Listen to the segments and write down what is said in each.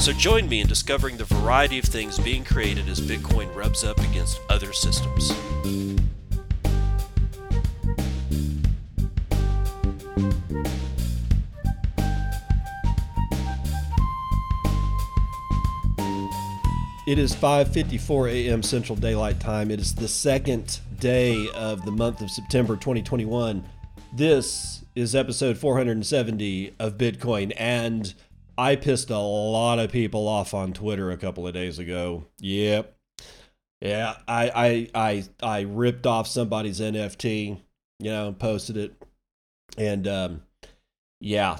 So join me in discovering the variety of things being created as Bitcoin rubs up against other systems. It is 5:54 a.m. Central Daylight Time. It is the second day of the month of September 2021. This is episode 470 of Bitcoin, and I pissed a lot of people off on Twitter a couple of days ago. Yep. Yeah, I ripped off somebody's NFT, you know, and posted it. And yeah.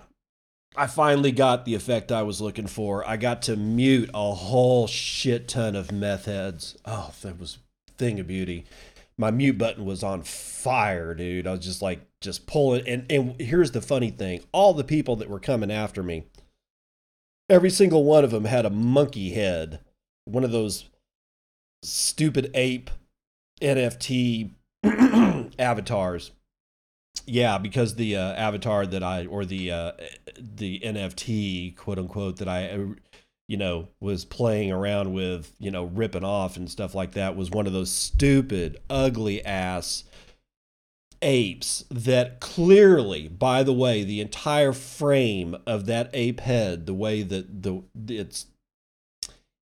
I finally got the effect I was looking for. I got to mute a whole shit ton of meth heads. Oh, that was a thing of beauty. My mute button was on fire, dude. I was just like, just pulling. And here's the funny thing. All the people that were coming after me, every single one of them had a monkey head. One of those stupid ape NFT avatars. Yeah, because the avatar that I, or the NFT, quote unquote, that I, you know, was playing around with, you know, ripping off and stuff like that, was one of those stupid, ugly ass apes that clearly, by the way, the entire frame of that ape head, the way that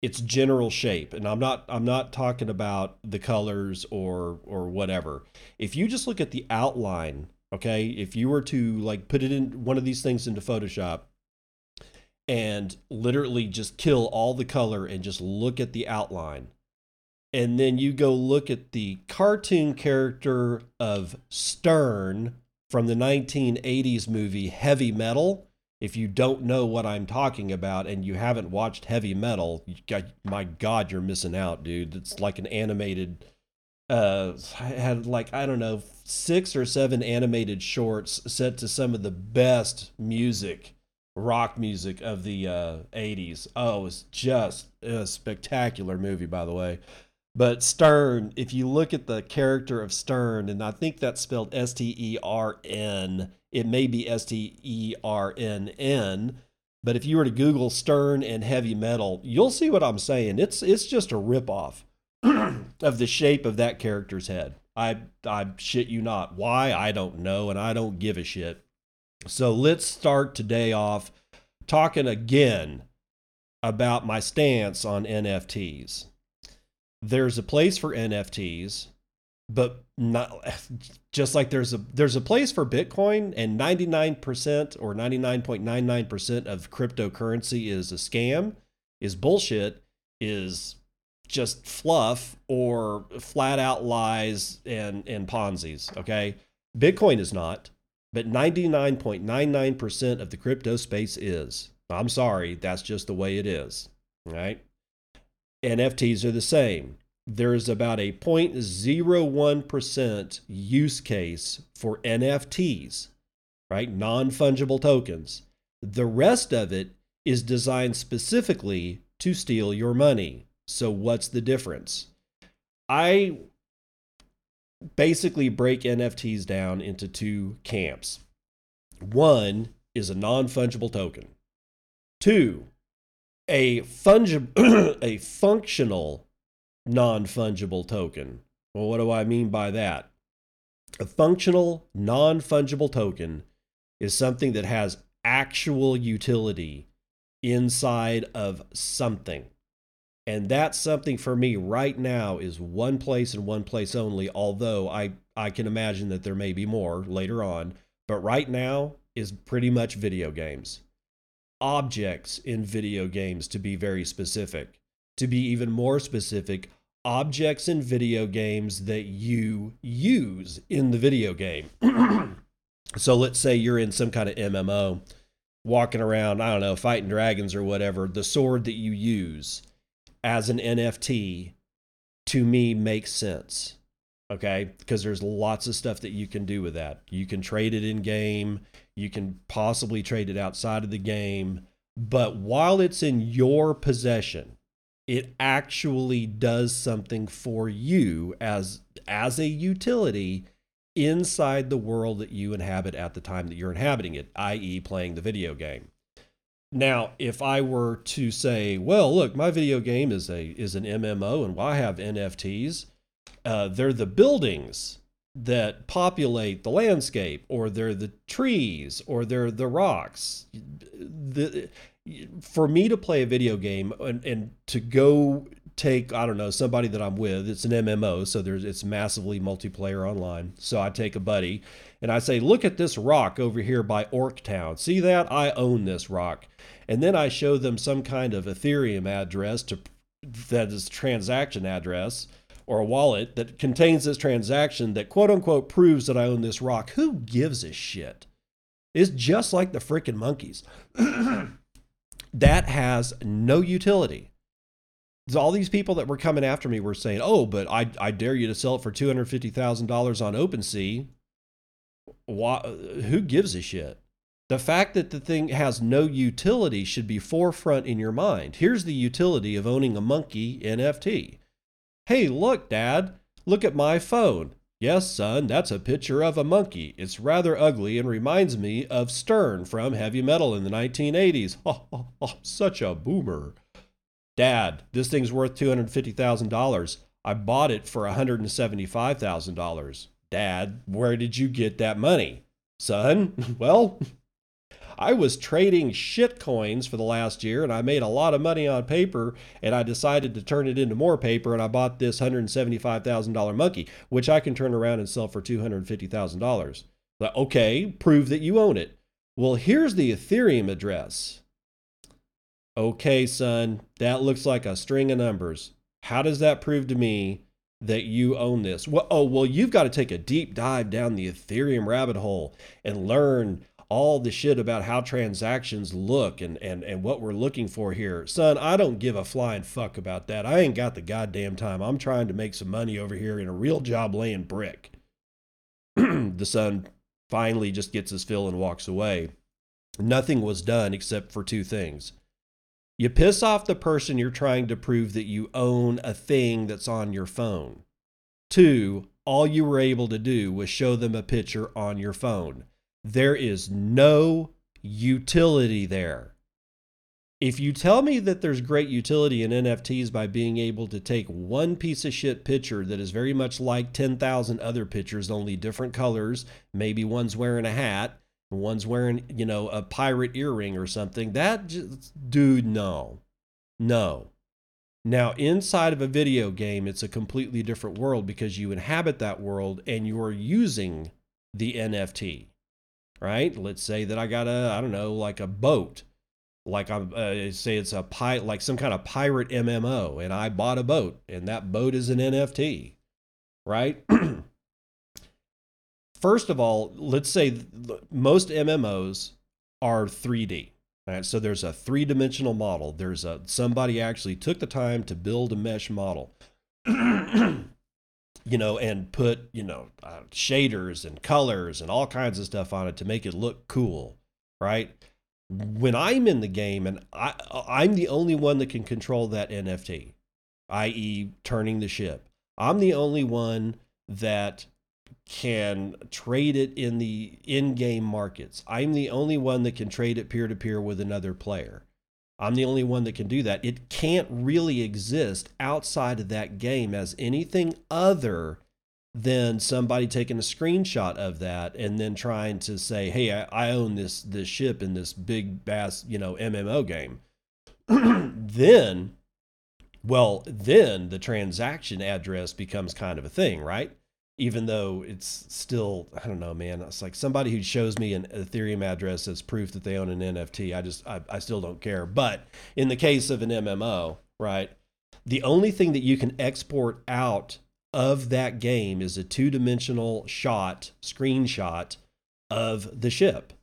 its general shape, and I'm not talking about the colors or whatever. If you just look at the outline, okay, if you were to like put it in one of these things into Photoshop and literally just kill all the color and just look at the outline, and then you go look at the cartoon character of Stern from the 1980s movie Heavy Metal. If you don't know what I'm talking about and you haven't watched Heavy Metal, my God, you're missing out, dude. It's like an animated, had like, I don't know, 6 or 7 animated shorts set to some of the best music, rock music of the 80s. Oh, it's just a spectacular movie, by the way. But Stern, if you look at the character of Stern, and I think that's spelled S-T-E-R-N, it may be S-T-E-R-N-N, but if you were to Google Stern and Heavy Metal, you'll see what I'm saying. It's just a ripoff of the shape of that character's head. I shit you not. Why? I don't know, and I don't give a shit. So let's start today off talking again about my stance on NFTs. There's a place for NFTs, but not just like there's a place for Bitcoin, and 99% or 99.99% of cryptocurrency is a scam, is bullshit, is just fluff, or flat out lies and Ponzi's, okay? Bitcoin is not, but 99.99% of the crypto space is. I'm sorry, that's just the way it is, right? NFTs are the same. There is about a 0.01% use case for NFTs, right? Non-fungible tokens. The rest of it is designed specifically to steal your money. So what's the difference? I basically break NFTs down into two camps. One is a non-fungible token. Two, a functional non-fungible token. Well, what do I mean by that? A functional non-fungible token is something that has actual utility inside of something. And that something for me right now is one place and one place only, although I can imagine that there may be more later on. But right now is pretty much video games. Objects in video games, to be very specific. To be even more specific, objects in video games that you use in the video game. So let's say you're in some kind of MMO, walking around, I don't know, fighting dragons or whatever, the sword that you use as an NFT to me makes sense. Okay, because there's lots of stuff that you can do with that. You can trade it in game, you can possibly trade it outside of the game, but while it's in your possession, it actually does something for you as a utility inside the world that you inhabit at the time that you're inhabiting it, i.e. playing the video game. Now, if I were to say, well, look, my video game is an MMO, and while I have NFTs, they're the buildings that populate the landscape, or they're the trees, or they're the rocks. For me to play a video game and to go take, I don't know, somebody that I'm with, it's an MMO, so it's massively multiplayer online. So I take a buddy and I say, look at this rock over here by Orktown. See that? I own this rock. And then I show them some kind of Ethereum address that is transaction address, or a wallet that contains this transaction that quote unquote proves that I own this rock. Who gives a shit? It's just like the freaking monkeys. That has no utility. All these people that were coming after me were saying, oh, but I dare you to sell it for $250,000 on OpenSea. Who gives a shit? The fact that the thing has no utility should be forefront in your mind. Here's the utility of owning a monkey NFT. Hey, look, Dad, look at my phone. Yes, son, that's a picture of a monkey. It's rather ugly and reminds me of Stern from Heavy Metal in the 1980s. Oh, such a boomer. Dad, this thing's worth $250,000. I bought it for $175,000. Dad, where did you get that money? Son, well, I was trading shit coins for the last year, and I made a lot of money on paper, and I decided to turn it into more paper, and I bought this $175,000 monkey, which I can turn around and sell for $250,000. Okay, prove that you own it. Well, here's the Ethereum address. Okay, son, that looks like a string of numbers. How does that prove to me that you own this? Well, you've got to take a deep dive down the Ethereum rabbit hole and learn all the shit about how transactions look and what we're looking for here. Son, I don't give a flying fuck about that. I ain't got the goddamn time. I'm trying to make some money over here in a real job laying brick. The son finally just gets his fill and walks away. Nothing was done except for two things. You piss off the person you're trying to prove that you own a thing that's on your phone. 2, all you were able to do was show them a picture on your phone. There is no utility there. If you tell me that there's great utility in NFTs by being able to take one piece of shit picture that is very much like 10,000 other pictures, only different colors, maybe one's wearing a hat, one's wearing, you know, a pirate earring or something. That just, dude, no. Now, inside of a video game, it's a completely different world because you inhabit that world and you are using the NFT, right? Let's say that I got a, I don't know, like a boat, like I'm say it's a like some kind of pirate MMO, and I bought a boat, and that boat is an NFT, right? First of all, let's say most MMOs are 3D. Right? So there's a three-dimensional model. There's somebody actually took the time to build a mesh model, and put, shaders and colors and all kinds of stuff on it to make it look cool, right? When I'm in the game and I'm the only one that can control that NFT, i.e. turning the ship, I'm the only one that can trade it in the in-game markets. I'm the only one that can trade it peer-to-peer with another player. I'm the only one that can do that. It can't really exist outside of that game as anything other than somebody taking a screenshot of that and then trying to say, hey, I own this ship in this big bass, MMO game. Then the transaction address becomes kind of a thing, right? Even though it's still, I don't know, man, it's like somebody who shows me an Ethereum address as proof that they own an NFT, I still don't care. But in the case of an MMO, right, the only thing that you can export out of that game is a two-dimensional screenshot of the ship.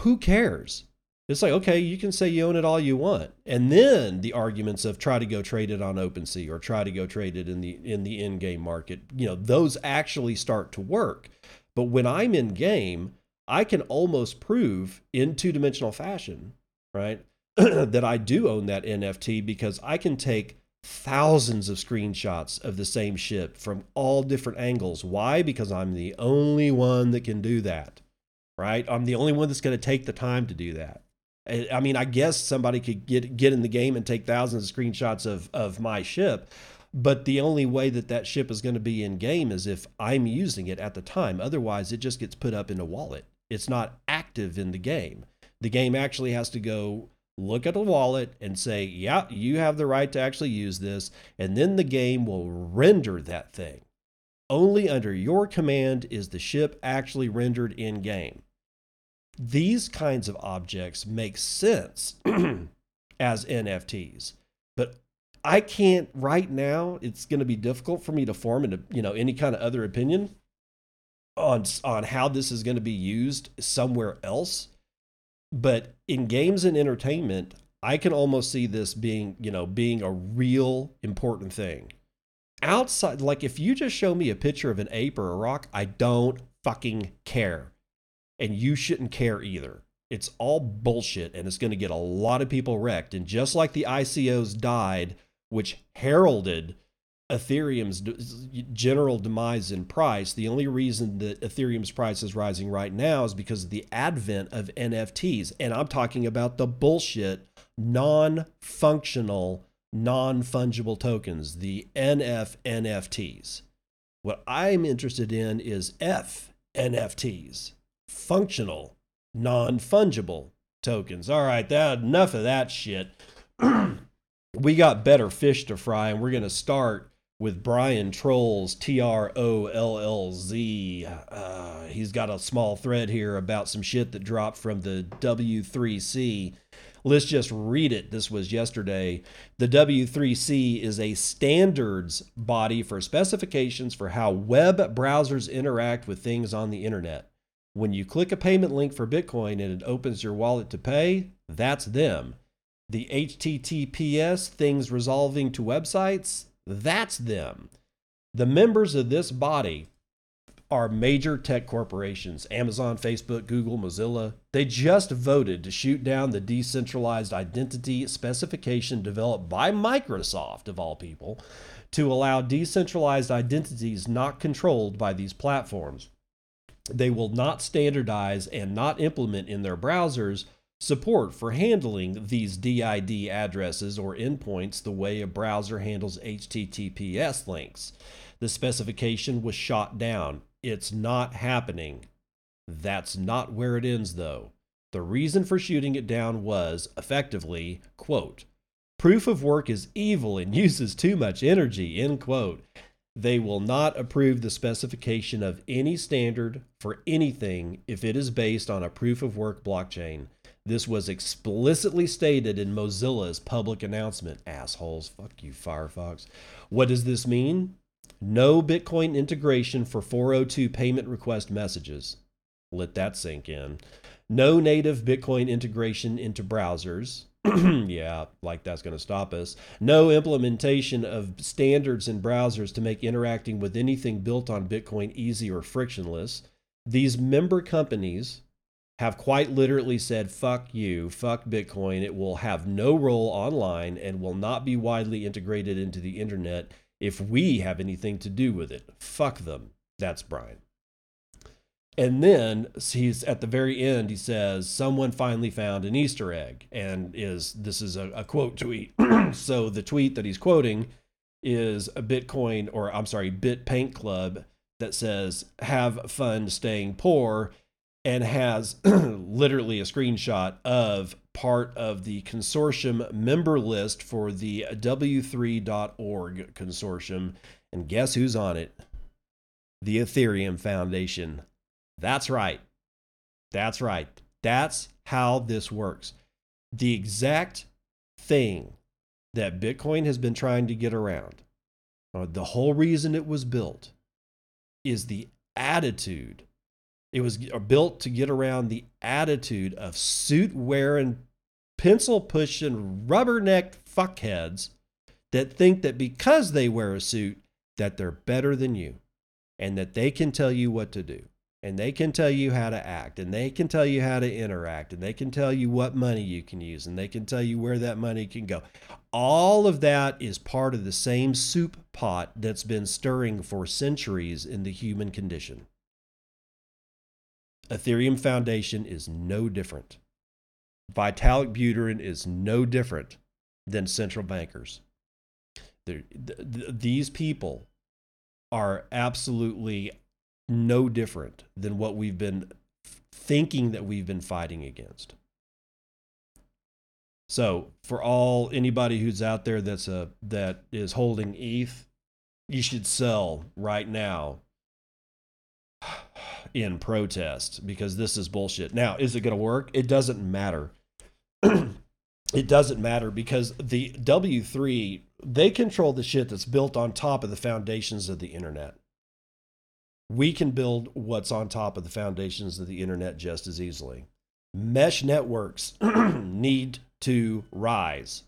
Who cares? It's like, okay, you can say you own it all you want. And then the arguments of try to go trade it on OpenSea or try to go trade it in the in-game market, you know, those actually start to work. But when I'm in game, I can almost prove in two-dimensional fashion, right, that I do own that NFT, because I can take thousands of screenshots of the same ship from all different angles. Why? Because I'm the only one that can do that, right? I'm the only one that's going to take the time to do that. I mean, I guess somebody could get in the game and take thousands of screenshots of my ship, but the only way that that ship is going to be in game is if I'm using it at the time. Otherwise, it just gets put up in a wallet. It's not active in the game. The game actually has to go look at a wallet and say, yeah, you have the right to actually use this. And then the game will render that thing. Only under your command is the ship actually rendered in game. These kinds of objects make sense as NFTs, but I can't right now. It's going to be difficult for me to form any kind of other opinion on how this is going to be used somewhere else. But in games and entertainment, I can almost see this being a real important thing. Outside, like if you just show me a picture of an ape or a rock, I don't fucking care. And you shouldn't care either. It's all bullshit, and it's going to get a lot of people wrecked. And just like the ICOs died, which heralded Ethereum's general demise in price, the only reason that Ethereum's price is rising right now is because of the advent of NFTs. And I'm talking about the bullshit, non-functional, non-fungible tokens, the NFTs. What I'm interested in is FNFTs, functional, non-fungible tokens. All right, enough of that shit. We got better fish to fry, and we're going to start with Brian Trolls, Trollz. He's got a small thread here about some shit that dropped from the W3C. Let's just read it. This was yesterday. The W3C is a standards body for specifications for how web browsers interact with things on the internet. When you click a payment link for Bitcoin and it opens your wallet to pay, that's them. The HTTPS things resolving to websites, that's them. The members of this body are major tech corporations, Amazon, Facebook, Google, Mozilla. They just voted to shoot down the decentralized identity specification developed by Microsoft, of all people, to allow decentralized identities not controlled by these platforms. They will not standardize and not implement in their browsers support for handling these DID addresses or endpoints the way a browser handles HTTPS links. The specification was shot down. It's not happening. That's not where it ends, though. The reason for shooting it down was, effectively, quote, proof of work is evil and uses too much energy, end quote. They will not approve the specification of any standard for anything if it is based on a proof of work blockchain. This was explicitly stated in Mozilla's public announcement. Assholes. Fuck you, Firefox. What does this mean? No Bitcoin integration for 402 payment request messages. Let that sink in. No native Bitcoin integration into browsers. Yeah, like that's going to stop us. No implementation of standards in browsers to make interacting with anything built on Bitcoin easy or frictionless. These member companies have quite literally said, fuck you, fuck Bitcoin. It will have no role online and will not be widely integrated into the internet if we have anything to do with it. Fuck them. That's Brian. And then he's at the very end, he says, someone finally found an Easter egg. And this is a quote tweet. So the tweet that he's quoting is a Bitpaint Club that says, have fun staying poor, and has literally a screenshot of part of the consortium member list for the W3.org consortium. And guess who's on it? The Ethereum Foundation. That's right. That's right. That's how this works. The exact thing that Bitcoin has been trying to get around, or the whole reason it was built, is the attitude It was built to get around the attitude of suit-wearing, pencil-pushing, rubber-necked fuckheads that think that because they wear a suit that they're better than you and that they can tell you what to do and they can tell you how to act and they can tell you how to interact and they can tell you what money you can use and they can tell you where that money can go. All of that is part of the same soup pot that's been stirring for centuries in the human condition. Ethereum Foundation is no different. Vitalik Buterin is no different than central bankers. These people are absolutely no different than what we've been thinking that we've been fighting against. So for anybody who's out there that is holding ETH, you should sell right now in protest because this is bullshit. Now, is it going to work? It doesn't matter. It doesn't matter because the W3, they control the shit that's built on top of the foundations of the internet. We can build what's on top of the foundations of the internet just as easily. Mesh networks need to rise.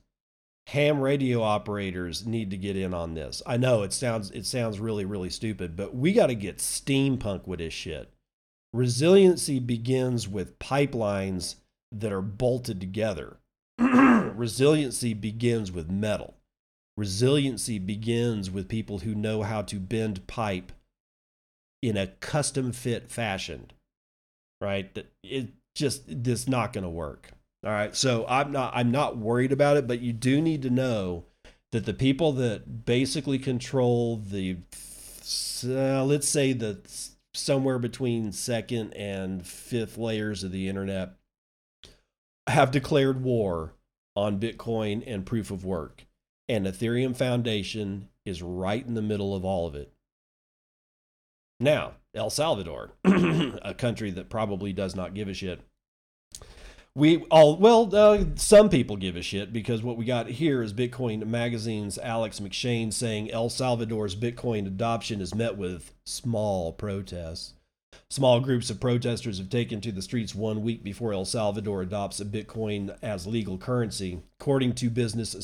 Ham radio operators need to get in on this. I know it sounds really, really stupid, but we got to get steampunk with this shit. Resiliency begins with pipelines that are bolted together. Resiliency begins with metal. Resiliency begins with people who know how to bend pipe in a custom fit fashion, right? It's not going to work. All right, so I'm not worried about it, but you do need to know that the people that basically control the somewhere between second and fifth layers of the internet have declared war on Bitcoin and proof of work. And Ethereum Foundation is right in the middle of all of it. Now, El Salvador, a country that probably does not give a shit. Some people give a shit because what we got here is Bitcoin Magazine's Alex McShane saying El Salvador's Bitcoin adoption is met with small protests. Small groups of protesters have taken to the streets 1 week before El Salvador adopts Bitcoin as legal currency. According to Business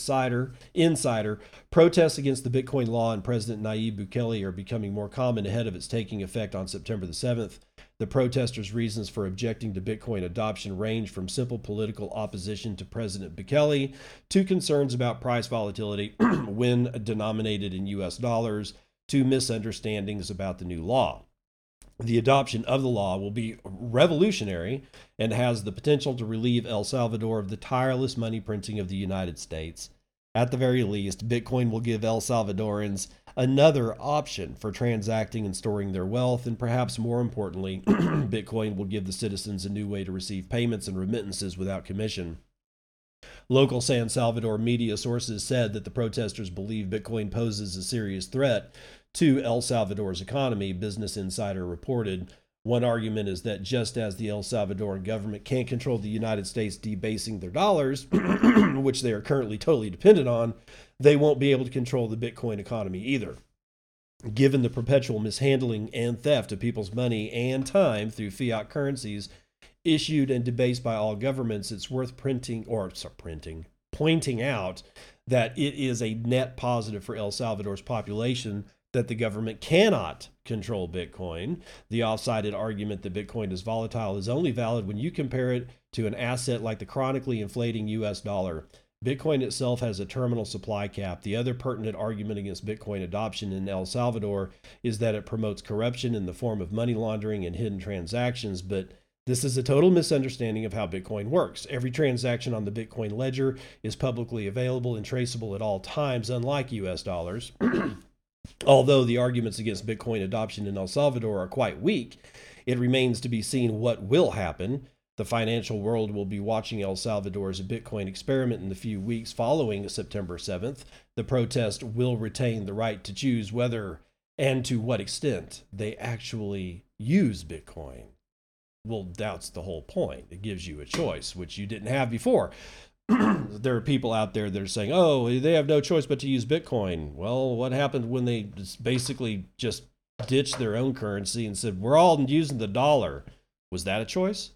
Insider, protests against the Bitcoin law and President Nayib Bukele are becoming more common ahead of its taking effect on September the 7th. The protesters' reasons for objecting to Bitcoin adoption range from simple political opposition to President Bukele to concerns about price volatility when denominated in U.S. dollars to misunderstandings about the new law. The adoption of the law will be revolutionary and has the potential to relieve El Salvador of the tireless money printing of the United States. At the very least, Bitcoin will give El Salvadorans another option for transacting and storing their wealth, and perhaps more importantly, Bitcoin will give the citizens a new way to receive payments and remittances without commission. Local San Salvador media sources said that the protesters believe Bitcoin poses a serious threat to El Salvador's economy, Business Insider reported. One argument is that just as the El Salvadoran government can't control the United States debasing their dollars, which they are currently totally dependent on, they won't be able to control the Bitcoin economy either. Given the perpetual mishandling and theft of people's money and time through fiat currencies issued and debased by all governments, it's worth pointing out that it is a net positive for El Salvador's population that the government cannot control Bitcoin. The off-sided argument that Bitcoin is volatile is only valid when you compare it to an asset like the chronically inflating U.S. dollar. Bitcoin itself has a terminal supply cap. The other pertinent argument against Bitcoin adoption in El Salvador is that it promotes corruption in the form of money laundering and hidden transactions, but this is a total misunderstanding of how Bitcoin works. Every transaction on the Bitcoin ledger is publicly available and traceable at all times, unlike U.S. dollars. Although the arguments against Bitcoin adoption in El Salvador are quite weak, it remains to be seen what will happen. The financial world will be watching El Salvador's Bitcoin experiment in the few weeks following September 7th. The protest will retain the right to choose whether and to what extent they actually use Bitcoin. Well, that's the whole point. It gives you a choice, which you didn't have before. There are people out there that are saying, oh, they have no choice but to use Bitcoin. Well, what happened when they basically just ditched their own currency and said, we're all using the dollar. Was that a choice?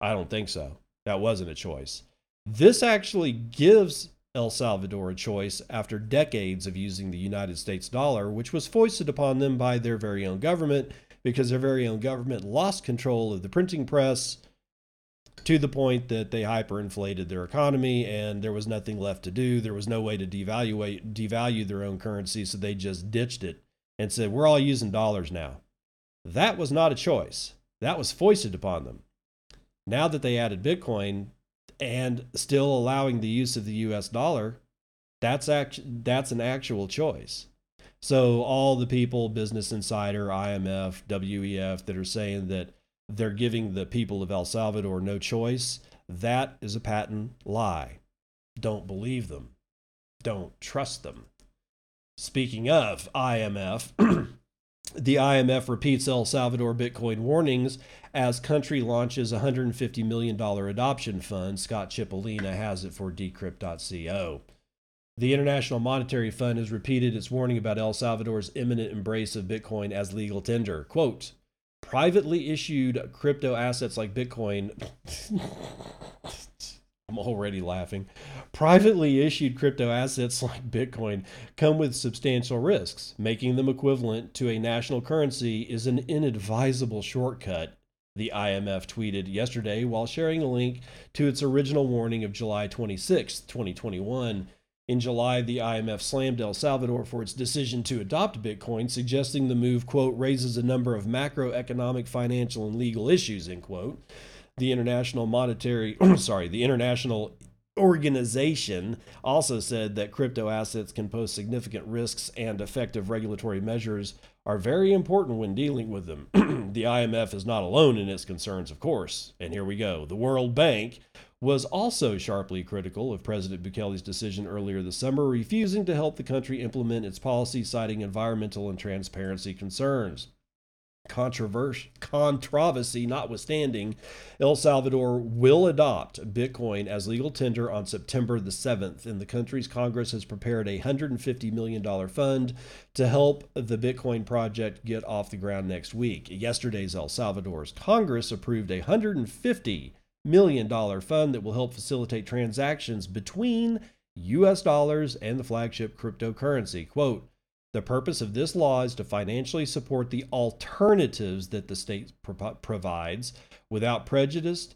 I don't think so. That wasn't a choice. This actually gives El Salvador a choice after decades of using the United States dollar, which was foisted upon them by their very own government, because their very own government lost control of the printing press to the point that they hyperinflated their economy and there was nothing left to do. There was no way to devalue their own currency, so they just ditched it and said, we're all using dollars now. That was not a choice. That was foisted upon them. Now that they added Bitcoin and still allowing the use of the US dollar, that's an actual choice. So all the people, Business Insider, IMF, WEF, that are saying that they're giving the people of El Salvador no choice, that is a patent lie. Don't believe them. Don't trust them. Speaking of IMF, the IMF repeats El Salvador Bitcoin warnings as country launches $150 million adoption fund. Scott Cipollina has it for Decrypt.co. The International Monetary Fund has repeated its warning about El Salvador's imminent embrace of Bitcoin as legal tender. Quote, privately issued crypto assets like Bitcoin. I'm already laughing. Privately issued crypto assets like Bitcoin come with substantial risks. Making them equivalent to a national currency is an inadvisable shortcut, the IMF tweeted yesterday while sharing a link to its original warning of July 26, 2021. In July, the IMF slammed El Salvador for its decision to adopt Bitcoin, suggesting the move, quote, raises a number of macroeconomic, financial, and legal issues, end quote. The International Organization also said that crypto assets can pose significant risks and effective regulatory measures are very important when dealing with them. The IMF is not alone in its concerns, of course. And here we go. The World Bank was also sharply critical of President Bukele's decision earlier this summer, refusing to help the country implement its policy, citing environmental and transparency concerns. Controversy notwithstanding, El Salvador will adopt Bitcoin as legal tender on September the 7th, and the country's Congress has prepared a $150 million fund to help the Bitcoin project get off the ground next week. Yesterday's El Salvador's Congress approved a $150 million fund that will help facilitate transactions between U.S. dollars and the flagship cryptocurrency. Quote, the purpose of this law is to financially support the alternatives that the state provides without prejudice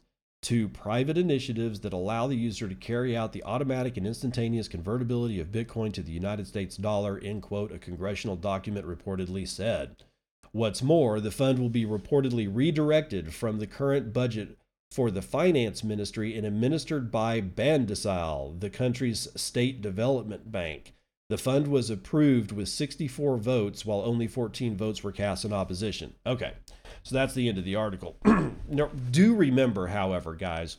to private initiatives that allow the user to carry out the automatic and instantaneous convertibility of Bitcoin to the United States dollar, end quote, a congressional document reportedly said. What's more, the fund will be reportedly redirected from the current budget for the finance ministry and administered by Bandesal, the country's state development bank. The fund was approved with 64 votes, while only 14 votes were cast in opposition. Okay, so that's the end of the article. Now, do remember, however, guys,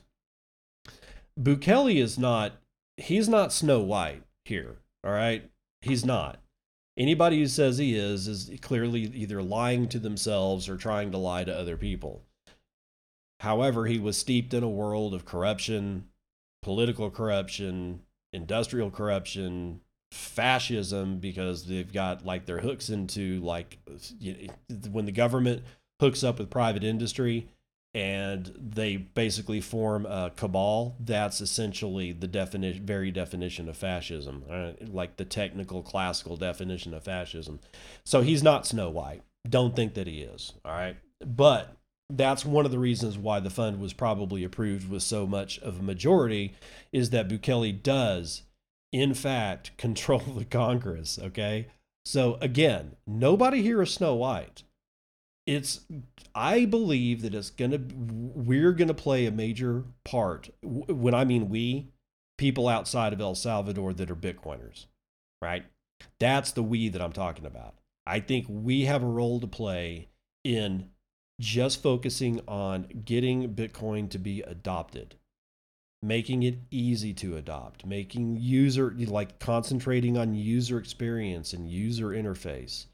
Bukele he's not Snow White here, all right? He's not. Anybody who says he is clearly either lying to themselves or trying to lie to other people. However, he was steeped in a world of corruption, political corruption, industrial corruption, fascism, because they've got like their hooks into like, you know, when the government hooks up with private industry and they basically form a cabal, that's essentially the very definition of fascism, like the technical classical definition of fascism. So he's not Snow White. Don't think that he is. All right. But that's one of the reasons why the fund was probably approved with so much of a majority, is that Bukele does in fact control the Congress, okay? So again, nobody here is Snow White. I believe that we're going to play a major part, when I mean we, people outside of El Salvador that are Bitcoiners, right? That's the we that I'm talking about. I think we have a role to play in just focusing on getting Bitcoin to be adopted, making it easy to adopt, concentrating on user experience and user interface,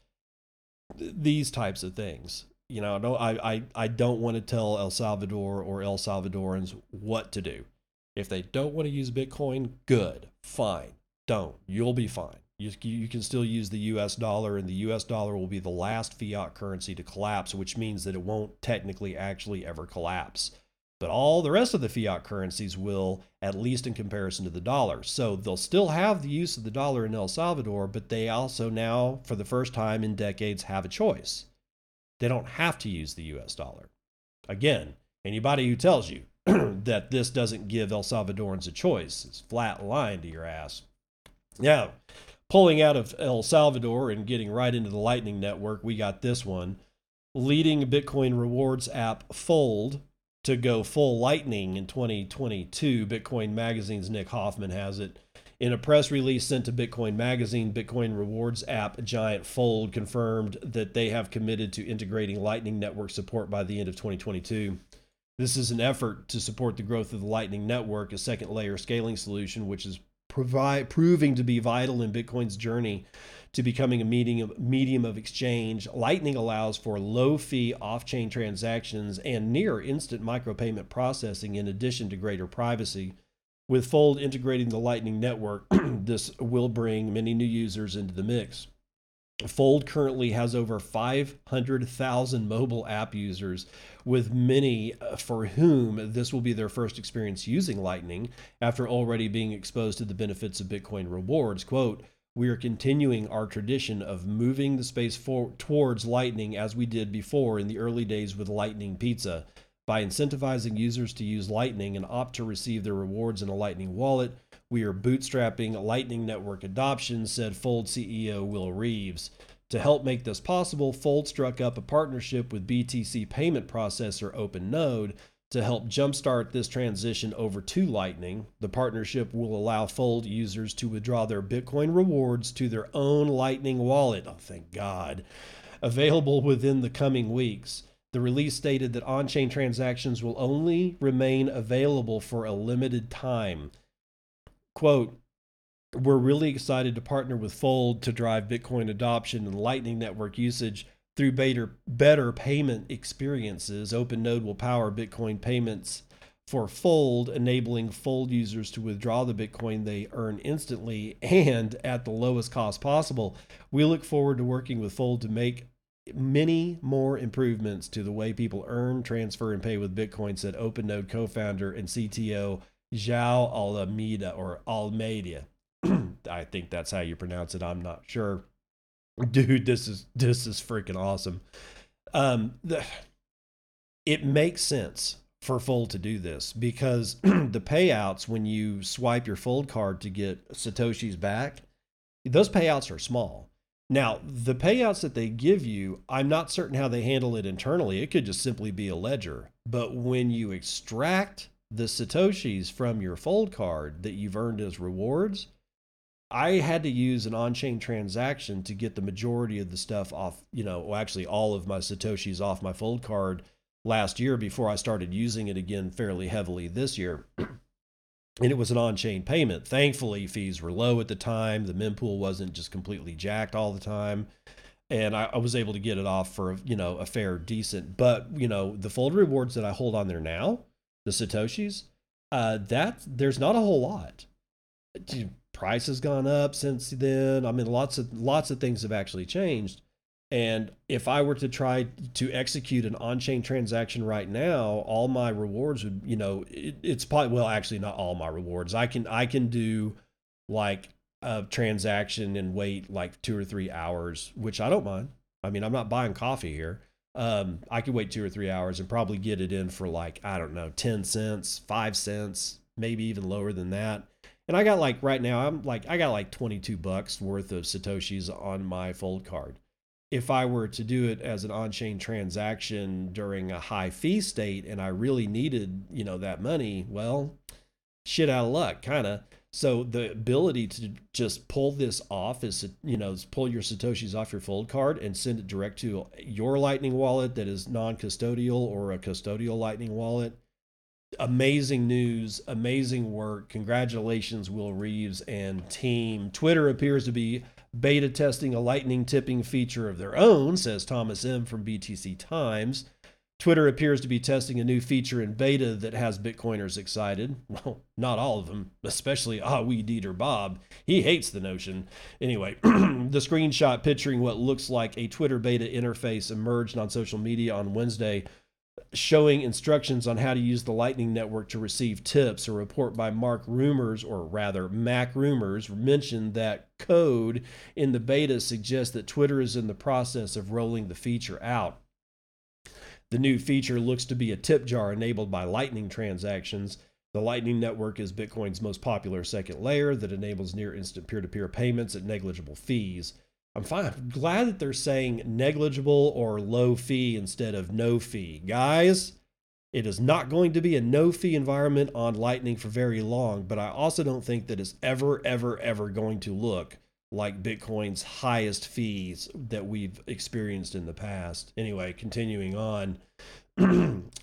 these types of things. You know, I don't want to tell El Salvador or El Salvadorans what to do. If they don't want to use Bitcoin, good, fine, don't. You'll be fine. You can still use the US dollar, and the US dollar will be the last fiat currency to collapse, which means that it won't technically actually ever collapse. But all the rest of the fiat currencies will, at least in comparison to the dollar. So they'll still have the use of the dollar in El Salvador, but they also now, for the first time in decades, have a choice. They don't have to use the US dollar. Again, anybody who tells you that this doesn't give El Salvadorans a choice is flat lying to your ass. Now, pulling out of El Salvador and getting right into the Lightning Network, we got this one. Leading Bitcoin rewards app Fold to go full Lightning in 2022, Bitcoin Magazine's Nick Hoffman has it. In a press release sent to Bitcoin Magazine, Bitcoin rewards app giant Fold confirmed that they have committed to integrating Lightning Network support by the end of 2022. This is an effort to support the growth of the Lightning Network, a second layer scaling solution, which is proving to be vital in Bitcoin's journey to becoming a medium of exchange. Lightning allows for low-fee off-chain transactions and near-instant micropayment processing in addition to greater privacy. With Fold integrating the Lightning Network, this will bring many new users into the mix. Fold currently has over 500,000 mobile app users, with many for whom this will be their first experience using Lightning after already being exposed to the benefits of Bitcoin rewards. Quote, "We are continuing our tradition of moving the space towards Lightning as we did before in the early days with Lightning Pizza. By incentivizing users to use Lightning and opt to receive their rewards in a Lightning wallet, we are bootstrapping Lightning Network adoption," said Fold CEO Will Reeves. To help make this possible, Fold struck up a partnership with BTC payment processor OpenNode to help jumpstart this transition over to Lightning. The partnership will allow Fold users to withdraw their Bitcoin rewards to their own Lightning wallet. Oh, thank God. Available within the coming weeks. The release stated that on-chain transactions will only remain available for a limited time. Quote, "We're really excited to partner with Fold to drive Bitcoin adoption and Lightning Network usage through better payment experiences. OpenNode will power Bitcoin payments for Fold, enabling Fold users to withdraw the Bitcoin they earn instantly and at the lowest cost possible. We look forward to working with Fold to make many more improvements to the way people earn, transfer, and pay with Bitcoin," said OpenNode co-founder and CTO João Almeida, or Almeida. I think that's how you pronounce it. I'm not sure. Dude, this is freaking awesome. It makes sense for Fold to do this because the payouts when you swipe your Fold card to get Satoshis back, those payouts are small. Now, the payouts that they give you, I'm not certain how they handle it internally. It could just simply be a ledger. But when you extract the Satoshis from your Fold card that you've earned as rewards, I had to use an on-chain transaction to get the majority of the stuff off, all of my Satoshis off my Fold card last year before I started using it again fairly heavily this year. And it was an on-chain payment. Thankfully, fees were low at the time. The mempool wasn't just completely jacked all the time. And I was able to get it off for, a fair, decent, but, the Fold rewards that I hold on there now, the Satoshis, there's not a whole lot. Price has gone up since then. I mean, lots of things have actually changed. And if I were to try to execute an on-chain transaction right now, all my rewards would, it's probably, well, actually not all my rewards. I can do like a transaction and wait like 2 or 3 hours, which I don't mind. I mean, I'm not buying coffee here. I could wait 2 or 3 hours and probably get it in for like, I don't know, 10 cents, 5 cents, maybe even lower than that. And I got like right now, I got like $22 worth of Satoshis on my Fold card. If I were to do it as an on-chain transaction during a high fee state and I really needed, that money, well, shit out of luck, kind of. So the ability to just pull this off is, pull your Satoshis off your Fold card and send it direct to your Lightning wallet that is non-custodial or a custodial Lightning wallet. Amazing news, amazing work. Congratulations, Will Reeves and team. Twitter appears to be beta testing a Lightning tipping feature of their own, says Thomas M. from BTC Times. Twitter appears to be testing a new feature in beta that has Bitcoiners excited. Well, not all of them, especially Awi Dieter Bob. He hates the notion. Anyway, the screenshot picturing what looks like a Twitter beta interface emerged on social media on Wednesday, showing instructions on how to use the Lightning Network to receive tips. A report by Mac Rumors, mentioned that code in the beta suggests that Twitter is in the process of rolling the feature out. The new feature looks to be a tip jar enabled by Lightning transactions. The Lightning Network is Bitcoin's most popular second layer that enables near-instant peer-to-peer payments at negligible fees. I'm glad that they're saying negligible or low fee instead of no fee. Guys, it is not going to be a no-fee environment on Lightning for very long, but I also don't think that it's ever going to look like Bitcoin's highest fees that we've experienced in the past. Anyway, continuing on,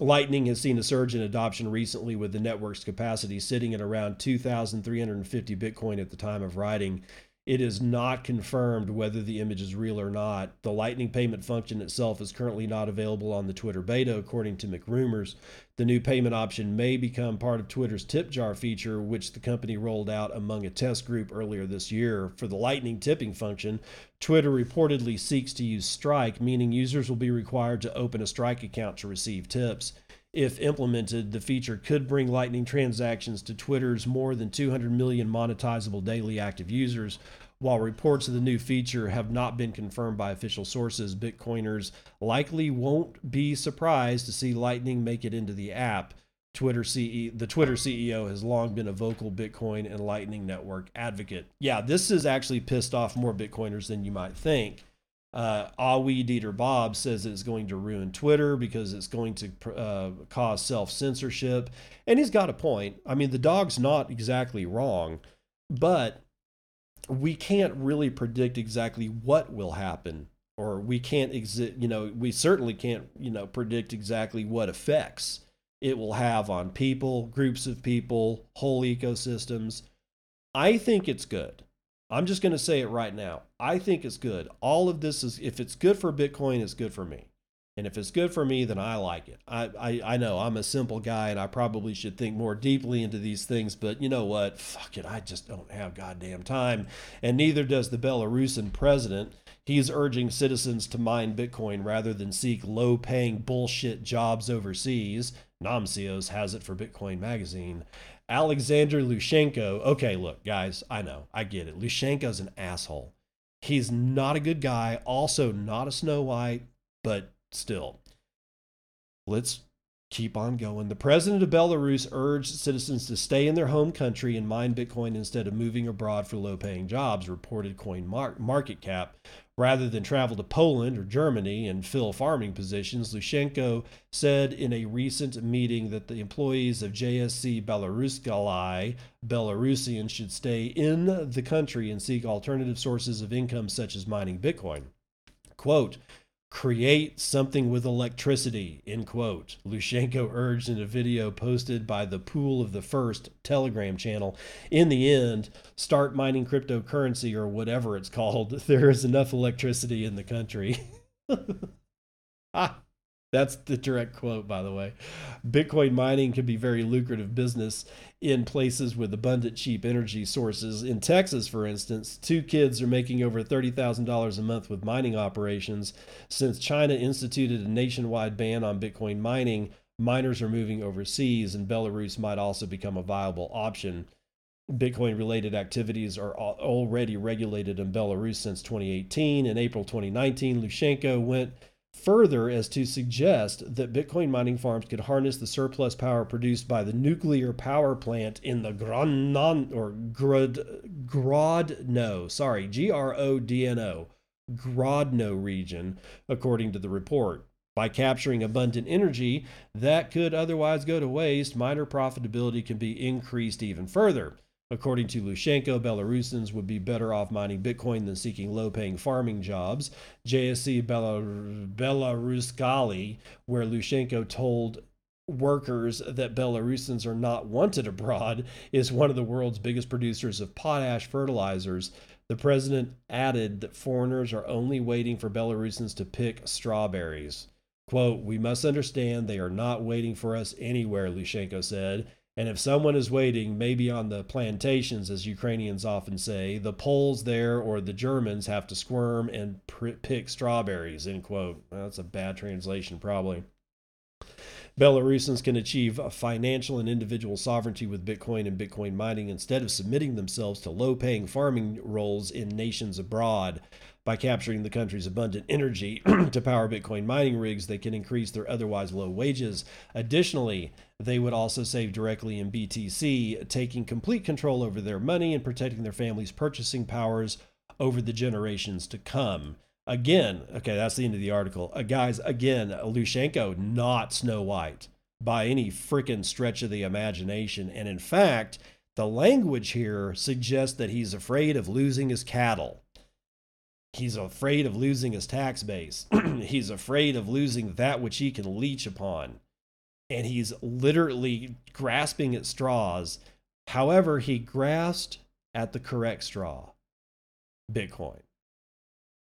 Lightning has seen a surge in adoption recently, with the network's capacity sitting at around 2,350 Bitcoin at the time of writing. It is not confirmed whether the image is real or not. The Lightning payment function itself is currently not available on the Twitter beta, according to Mac Rumors. The new payment option may become part of Twitter's tip jar feature, which the company rolled out among a test group earlier this year. For the Lightning tipping function, Twitter reportedly seeks to use Strike, meaning users will be required to open a Strike account to receive tips. If implemented, the feature could bring Lightning transactions to Twitter's more than 200 million monetizable daily active users. While reports of the new feature have not been confirmed by official sources, Bitcoiners likely won't be surprised to see Lightning make it into the app. The Twitter CEO has long been a vocal Bitcoin and Lightning Network advocate. Yeah, this has actually pissed off more Bitcoiners than you might think. Awi Dieter Bob says it's going to ruin Twitter because it's going to cause self-censorship. And he's got a point. I mean, the dog's not exactly wrong, but we can't really predict exactly what will happen, or we can't we certainly can't, predict exactly what effects it will have on people, groups of people, whole ecosystems. I think it's good. I'm just going to say it right now. I think it's good. All of this is, if it's good for Bitcoin, it's good for me. And if it's good for me, then I like it. I know I'm a simple guy and I probably should think more deeply into these things, but you know what? Fuck it. I just don't have goddamn time. And neither does the Belarusian president. He's urging citizens to mine Bitcoin rather than seek low-paying bullshit jobs overseas. Namcios has it for Bitcoin Magazine. Alexander Lukashenko. Okay, look, guys, I know. I get it. Lukashenko's an asshole. He's not a good guy, also not a Snow White, but still. Let's keep on going. The president of Belarus urged citizens to stay in their home country and mine Bitcoin instead of moving abroad for low-paying jobs, reported CoinMarketCap. Rather than travel to Poland or Germany and fill farming positions, Lukashenko said in a recent meeting that the employees of JSC Belarusians should stay in the country and seek alternative sources of income such as mining Bitcoin. Quote, create something with electricity, end quote, Lukashenko urged in a video posted by the Pool of the First Telegram channel. In the end, start mining cryptocurrency or whatever it's called. There is enough electricity in the country. That's the direct quote, by the way. Bitcoin mining can be very lucrative business in places with abundant cheap energy sources. In Texas, for instance, two kids are making over $30,000 a month with mining operations. Since China instituted a nationwide ban on Bitcoin mining, miners are moving overseas, and Belarus might also become a viable option. Bitcoin-related activities are already regulated in Belarus since 2018. In April 2019, Lukashenko went further as to suggest that Bitcoin mining farms could harness the surplus power produced by the nuclear power plant in the Grodno region, according to the report. By capturing abundant energy that could otherwise go to waste, miner profitability can be increased even further. According to Lukashenko, Belarusians would be better off mining Bitcoin than seeking low-paying farming jobs. JSC Belaruskali, where Lukashenko told workers that Belarusians are not wanted abroad, is one of the world's biggest producers of potash fertilizers. The president added that foreigners are only waiting for Belarusians to pick strawberries. Quote, "We must understand they are not waiting for us anywhere," Lukashenko said. "And if someone is waiting, maybe on the plantations, as Ukrainians often say, the Poles there or the Germans have to squirm and pick strawberries," end quote. Well, that's a bad translation, probably. Belarusians can achieve financial and individual sovereignty with Bitcoin and Bitcoin mining instead of submitting themselves to low-paying farming roles in nations abroad. By capturing the country's abundant energy to power Bitcoin mining rigs, they can increase their otherwise low wages. Additionally, they would also save directly in BTC, taking complete control over their money and protecting their family's purchasing powers over the generations to come. Again, okay, that's the end of the article. Guys, again, Lukashenko, not Snow White by any freaking stretch of the imagination. And in fact, the language here suggests that he's afraid of losing his cattle. He's afraid of losing his tax base. He's afraid of losing that which he can leech upon. And he's literally grasping at straws. However, he grasped at the correct straw, Bitcoin.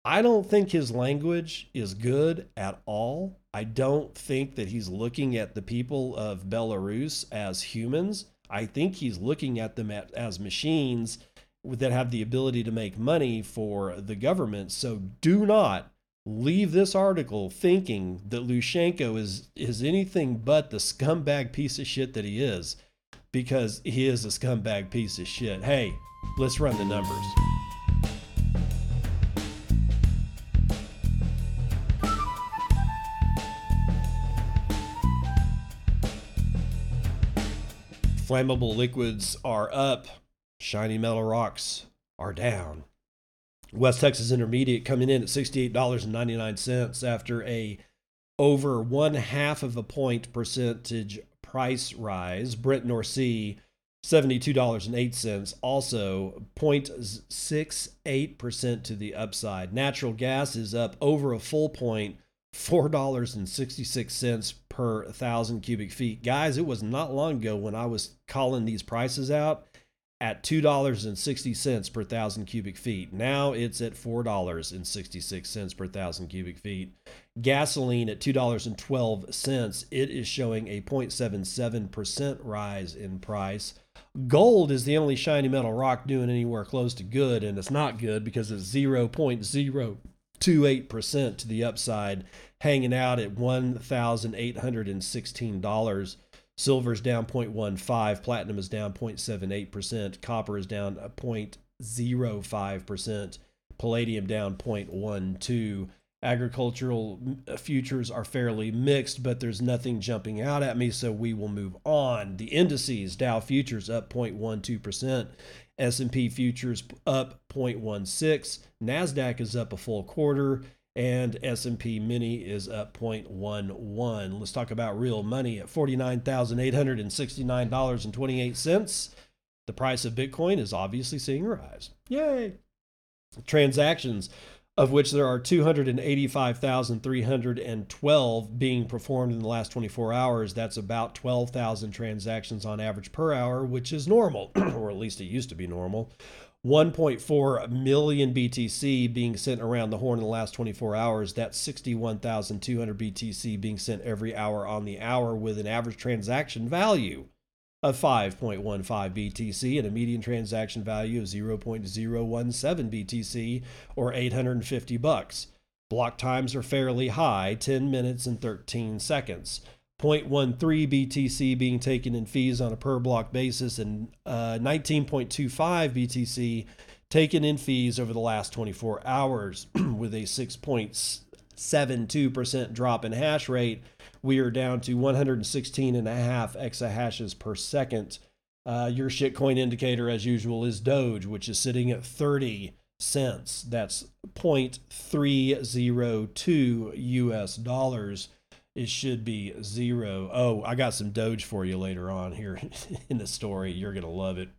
I don't think his language is good at all. I don't think that he's looking at the people of Belarus as humans. I think he's looking at them as machines that have the ability to make money for the government. So do not leave this article thinking that Lukashenko is anything but the scumbag piece of shit that he is, because he is a scumbag piece of shit. Hey, let's run the numbers. Flammable liquids are up. Shiny metal rocks are down. West Texas Intermediate coming in at $68.99 after a over 0.5% price rise. Brent North Sea, $72.08, also 0.68% to the upside. Natural gas is up over a full point, $4.66 per 1,000 cubic feet. Guys, it was not long ago when I was calling these prices out at $2.60 per 1,000 cubic feet. Now it's at $4.66 per 1,000 cubic feet. Gasoline at $2.12. It is showing a 0.77% rise in price. Gold is the only shiny metal rock doing anywhere close to good, and it's not good because it's 0.028% to the upside, hanging out at $1,816. Silver's down 0.15%, platinum is down 0.78%, copper is down 0.05%, palladium down 0.12%. Agricultural futures are fairly mixed, but there's nothing jumping out at me, so we will move on. The indices, Dow futures up 0.12%, S&P futures up 0.16%, NASDAQ is up a full quarter, and S&P Mini is up 0.11. Let's talk about real money at $49,869.28. The price of Bitcoin is obviously seeing a rise. Yay! Transactions, of which there are 285,312 being performed in the last 24 hours. That's about 12,000 transactions on average per hour, which is normal, or at least it used to be normal. 1.4 million BTC being sent around the horn in the last 24 hours. That's 61,200 BTC being sent every hour on the hour, with an average transaction value of 5.15 BTC and a median transaction value of 0.017 BTC, or $850. Block times are fairly high, 10 minutes and 13 seconds. 0.13 BTC being taken in fees on a per block basis, and 19.25 BTC taken in fees over the last 24 hours with a 6.72% drop in hash rate. We are down to 116.5 exahashes per second. Your shitcoin indicator, as usual, is Doge, which is sitting at 30 cents. That's 0.302 US dollars. It should be zero. Oh, I got some Doge for you later on here in the story. You're going to love it.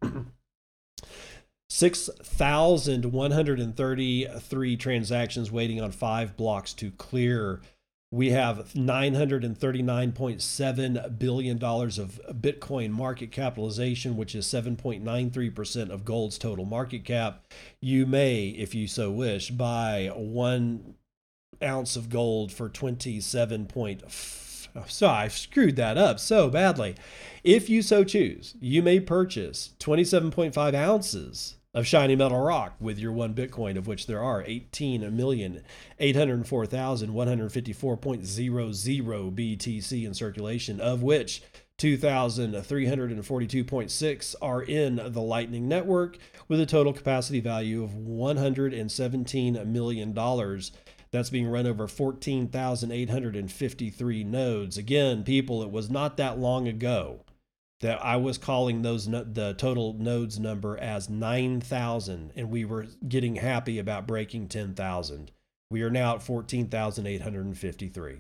6,133 transactions waiting on 5 blocks to clear. We have $939.7 billion of Bitcoin market capitalization, which is 7.93% of gold's total market cap. You may, if you so wish, buy one ounce of gold for 27.5. So I screwed that up so badly. If you so choose, you may purchase 27.5 ounces of shiny metal rock with your one Bitcoin, of which there are 18,804,154.00 BTC in circulation, of which 2,342.6 are in the Lightning Network with a total capacity value of $117 million. That's being run over 14,853 nodes. Again, people, it was not that long ago that I was calling those the total nodes number as 9,000, and we were getting happy about breaking 10,000. We are now at 14,853.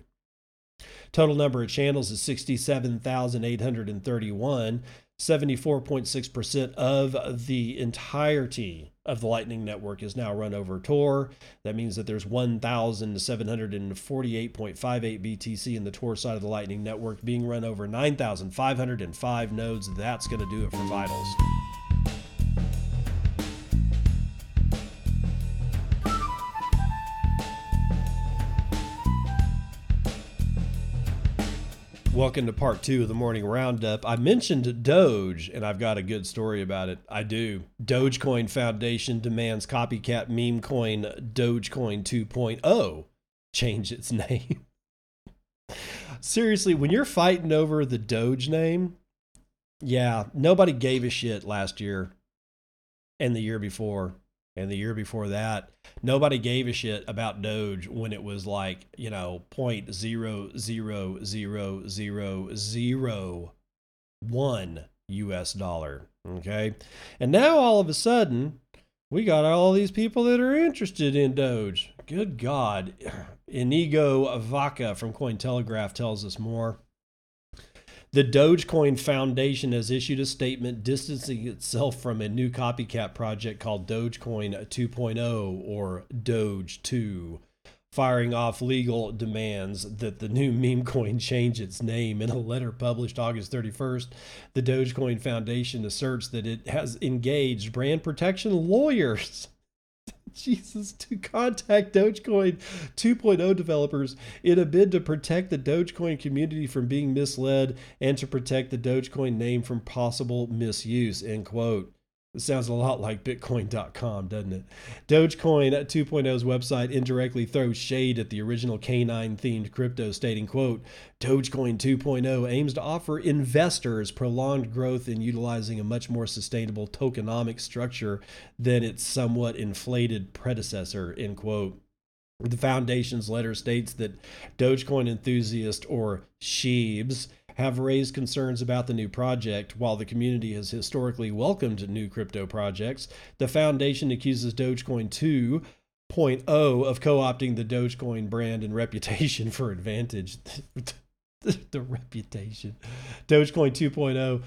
Total number of channels is 67,831, 74.6% of the entirety of the Lightning Network is now run over Tor. That means that there's 1,748.58 BTC in the Tor side of the Lightning Network being run over 9,505 nodes. That's going to do it for Vitals. Welcome to part two of the morning roundup. I mentioned Doge, and I've got a good story about it. I do. Dogecoin Foundation demands copycat meme coin Dogecoin 2.0 change its name. Seriously, when you're fighting over the Doge name, yeah, nobody gave a shit last year and the year before. And the year before that, nobody gave a shit about Doge when it was like, you know, 0.00001 US dollar. Okay. And now all of a sudden, we got all these people that are interested in Doge. Good God. Inigo Vaca from Cointelegraph tells us more. The Dogecoin Foundation has issued a statement distancing itself from a new copycat project called Dogecoin 2.0 or Doge 2, firing off legal demands that the new meme coin change its name. In a letter published August 31st, the Dogecoin Foundation asserts that it has engaged brand protection lawyers to contact Dogecoin 2.0 developers in a bid to protect the Dogecoin community from being misled and to protect the Dogecoin name from possible misuse, end quote. It sounds a lot like Bitcoin.com, doesn't it? Dogecoin 2.0's website indirectly throws shade at the original canine-themed crypto, stating, quote, Dogecoin 2.0 aims to offer investors prolonged growth in utilizing a much more sustainable tokenomic structure than its somewhat inflated predecessor, end quote. The foundation's letter states that Dogecoin enthusiasts, or sheebs, have raised concerns about the new project. While the community has historically welcomed new crypto projects, the foundation accuses Dogecoin 2.0 of co-opting the Dogecoin brand and reputation for advantage. The reputation. Dogecoin 2.0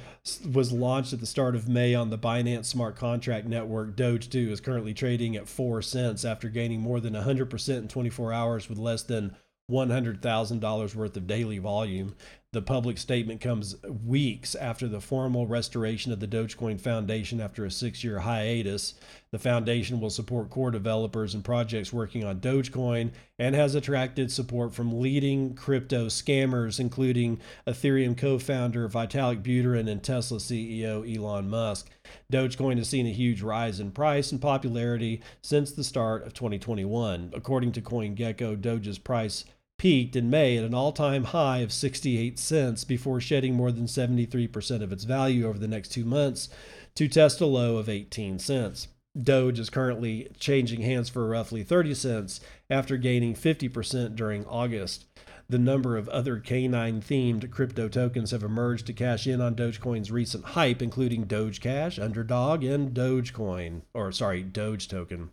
was launched at the start of May on the Binance Smart Contract Network. Doge 2 is currently trading at 4 cents after gaining more than 100% in 24 hours with less than $100,000 worth of daily volume. The public statement comes weeks after the formal restoration of the Dogecoin Foundation after a 6-year hiatus. The foundation will support core developers and projects working on Dogecoin and has attracted support from leading crypto scammers, including Ethereum co-founder Vitalik Buterin and Tesla CEO Elon Musk. Dogecoin has seen a huge rise in price and popularity since the start of 2021. According to CoinGecko, Doge's price peaked in May at an all-time high of 68 cents before shedding more than 73% of its value over the next 2 months to test a low of 18 cents. Doge is currently changing hands for roughly 30 cents after gaining 50% during August. The number of other canine-themed crypto tokens have emerged to cash in on Dogecoin's recent hype, including Doge Cash, Underdog, and Doge Token. The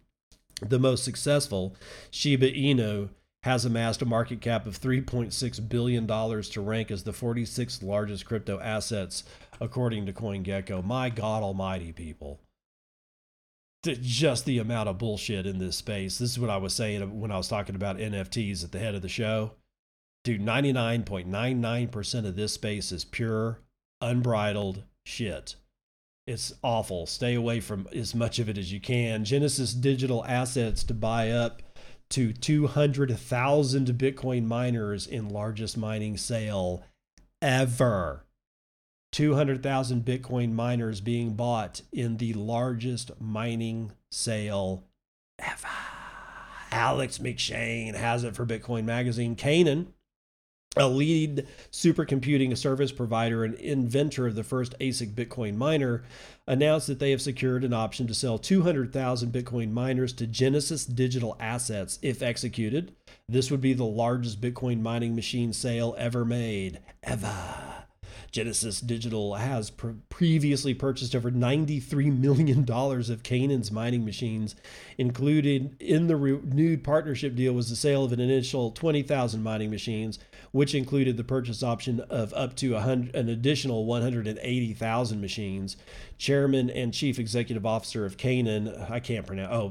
most successful, Shiba Inu, has amassed a market cap of $3.6 billion to rank as the 46th largest crypto assets, according to CoinGecko. My God almighty, people. Just the amount of bullshit in this space. This is what I was saying when I was talking about NFTs at the head of the show. Dude, 99.99% of this space is pure, unbridled shit. It's awful. Stay away from as much of it as you can. Genesis Digital Assets to buy up to 200,000 Bitcoin miners in largest mining sale ever. 200,000 Bitcoin miners being bought in the largest mining sale ever. Alex McShane has it for Bitcoin Magazine. Canaan, a lead supercomputing service provider and inventor of the first ASIC Bitcoin miner, announced that they have secured an option to sell 200,000 Bitcoin miners to Genesis Digital Assets if executed. This would be the largest Bitcoin mining machine sale ever made. Ever. Genesis Digital has previously purchased over $93 million of Canaan's mining machines. Included in the renewed partnership deal was the sale of an initial 20,000 mining machines, which included the purchase option of up to an additional 180,000 machines. Chairman and Chief Executive Officer of Canaan, Mr.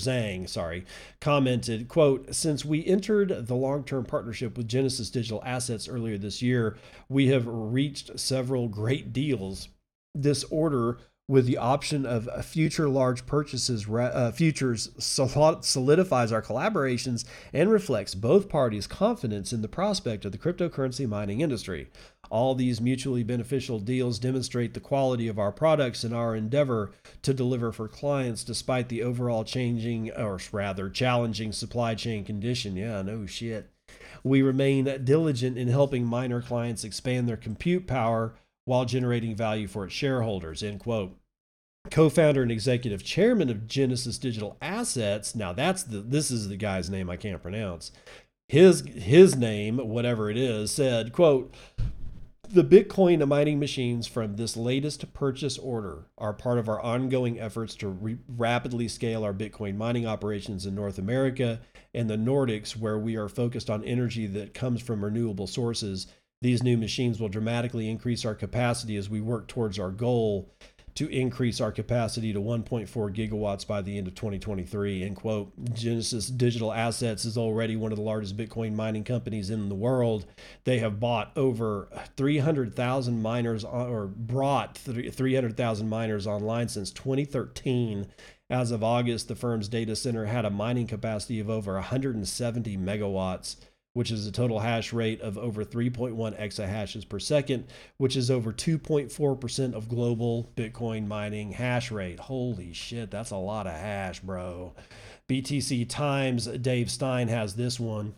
Zhang, commented, quote, "Since we entered the long-term partnership with Genesis Digital Assets earlier this year, we have reached several great deals. This order, with the option of future large purchases, solidifies our collaborations and reflects both parties' confidence in the prospect of the cryptocurrency mining industry. All these mutually beneficial deals demonstrate the quality of our products and our endeavor to deliver for clients despite the overall challenging supply chain condition." Yeah, no shit. "We remain diligent in helping miner clients expand their compute power while generating value for its shareholders," end quote. Co-founder and executive chairman of Genesis Digital Assets, now this is the guy's name I can't pronounce, his name, whatever it is, said, quote, "The Bitcoin mining machines from this latest purchase order are part of our ongoing efforts to rapidly scale our Bitcoin mining operations in North America and the Nordics, where we are focused on energy that comes from renewable sources. These new machines will dramatically increase our capacity as we work towards our goal to increase our capacity to 1.4 gigawatts by the end of 2023, end quote. Genesis Digital Assets is already one of the largest Bitcoin mining companies in the world. They have bought over 300,000 miners or brought 300,000 miners online since 2013. As of August, the firm's data center had a mining capacity of over 170 megawatts, which is a total hash rate of over 3.1 exahashes per second, which is over 2.4% of global Bitcoin mining hash rate. Holy shit, that's a lot of hash, bro. BTC Times, Dave Stein has this one.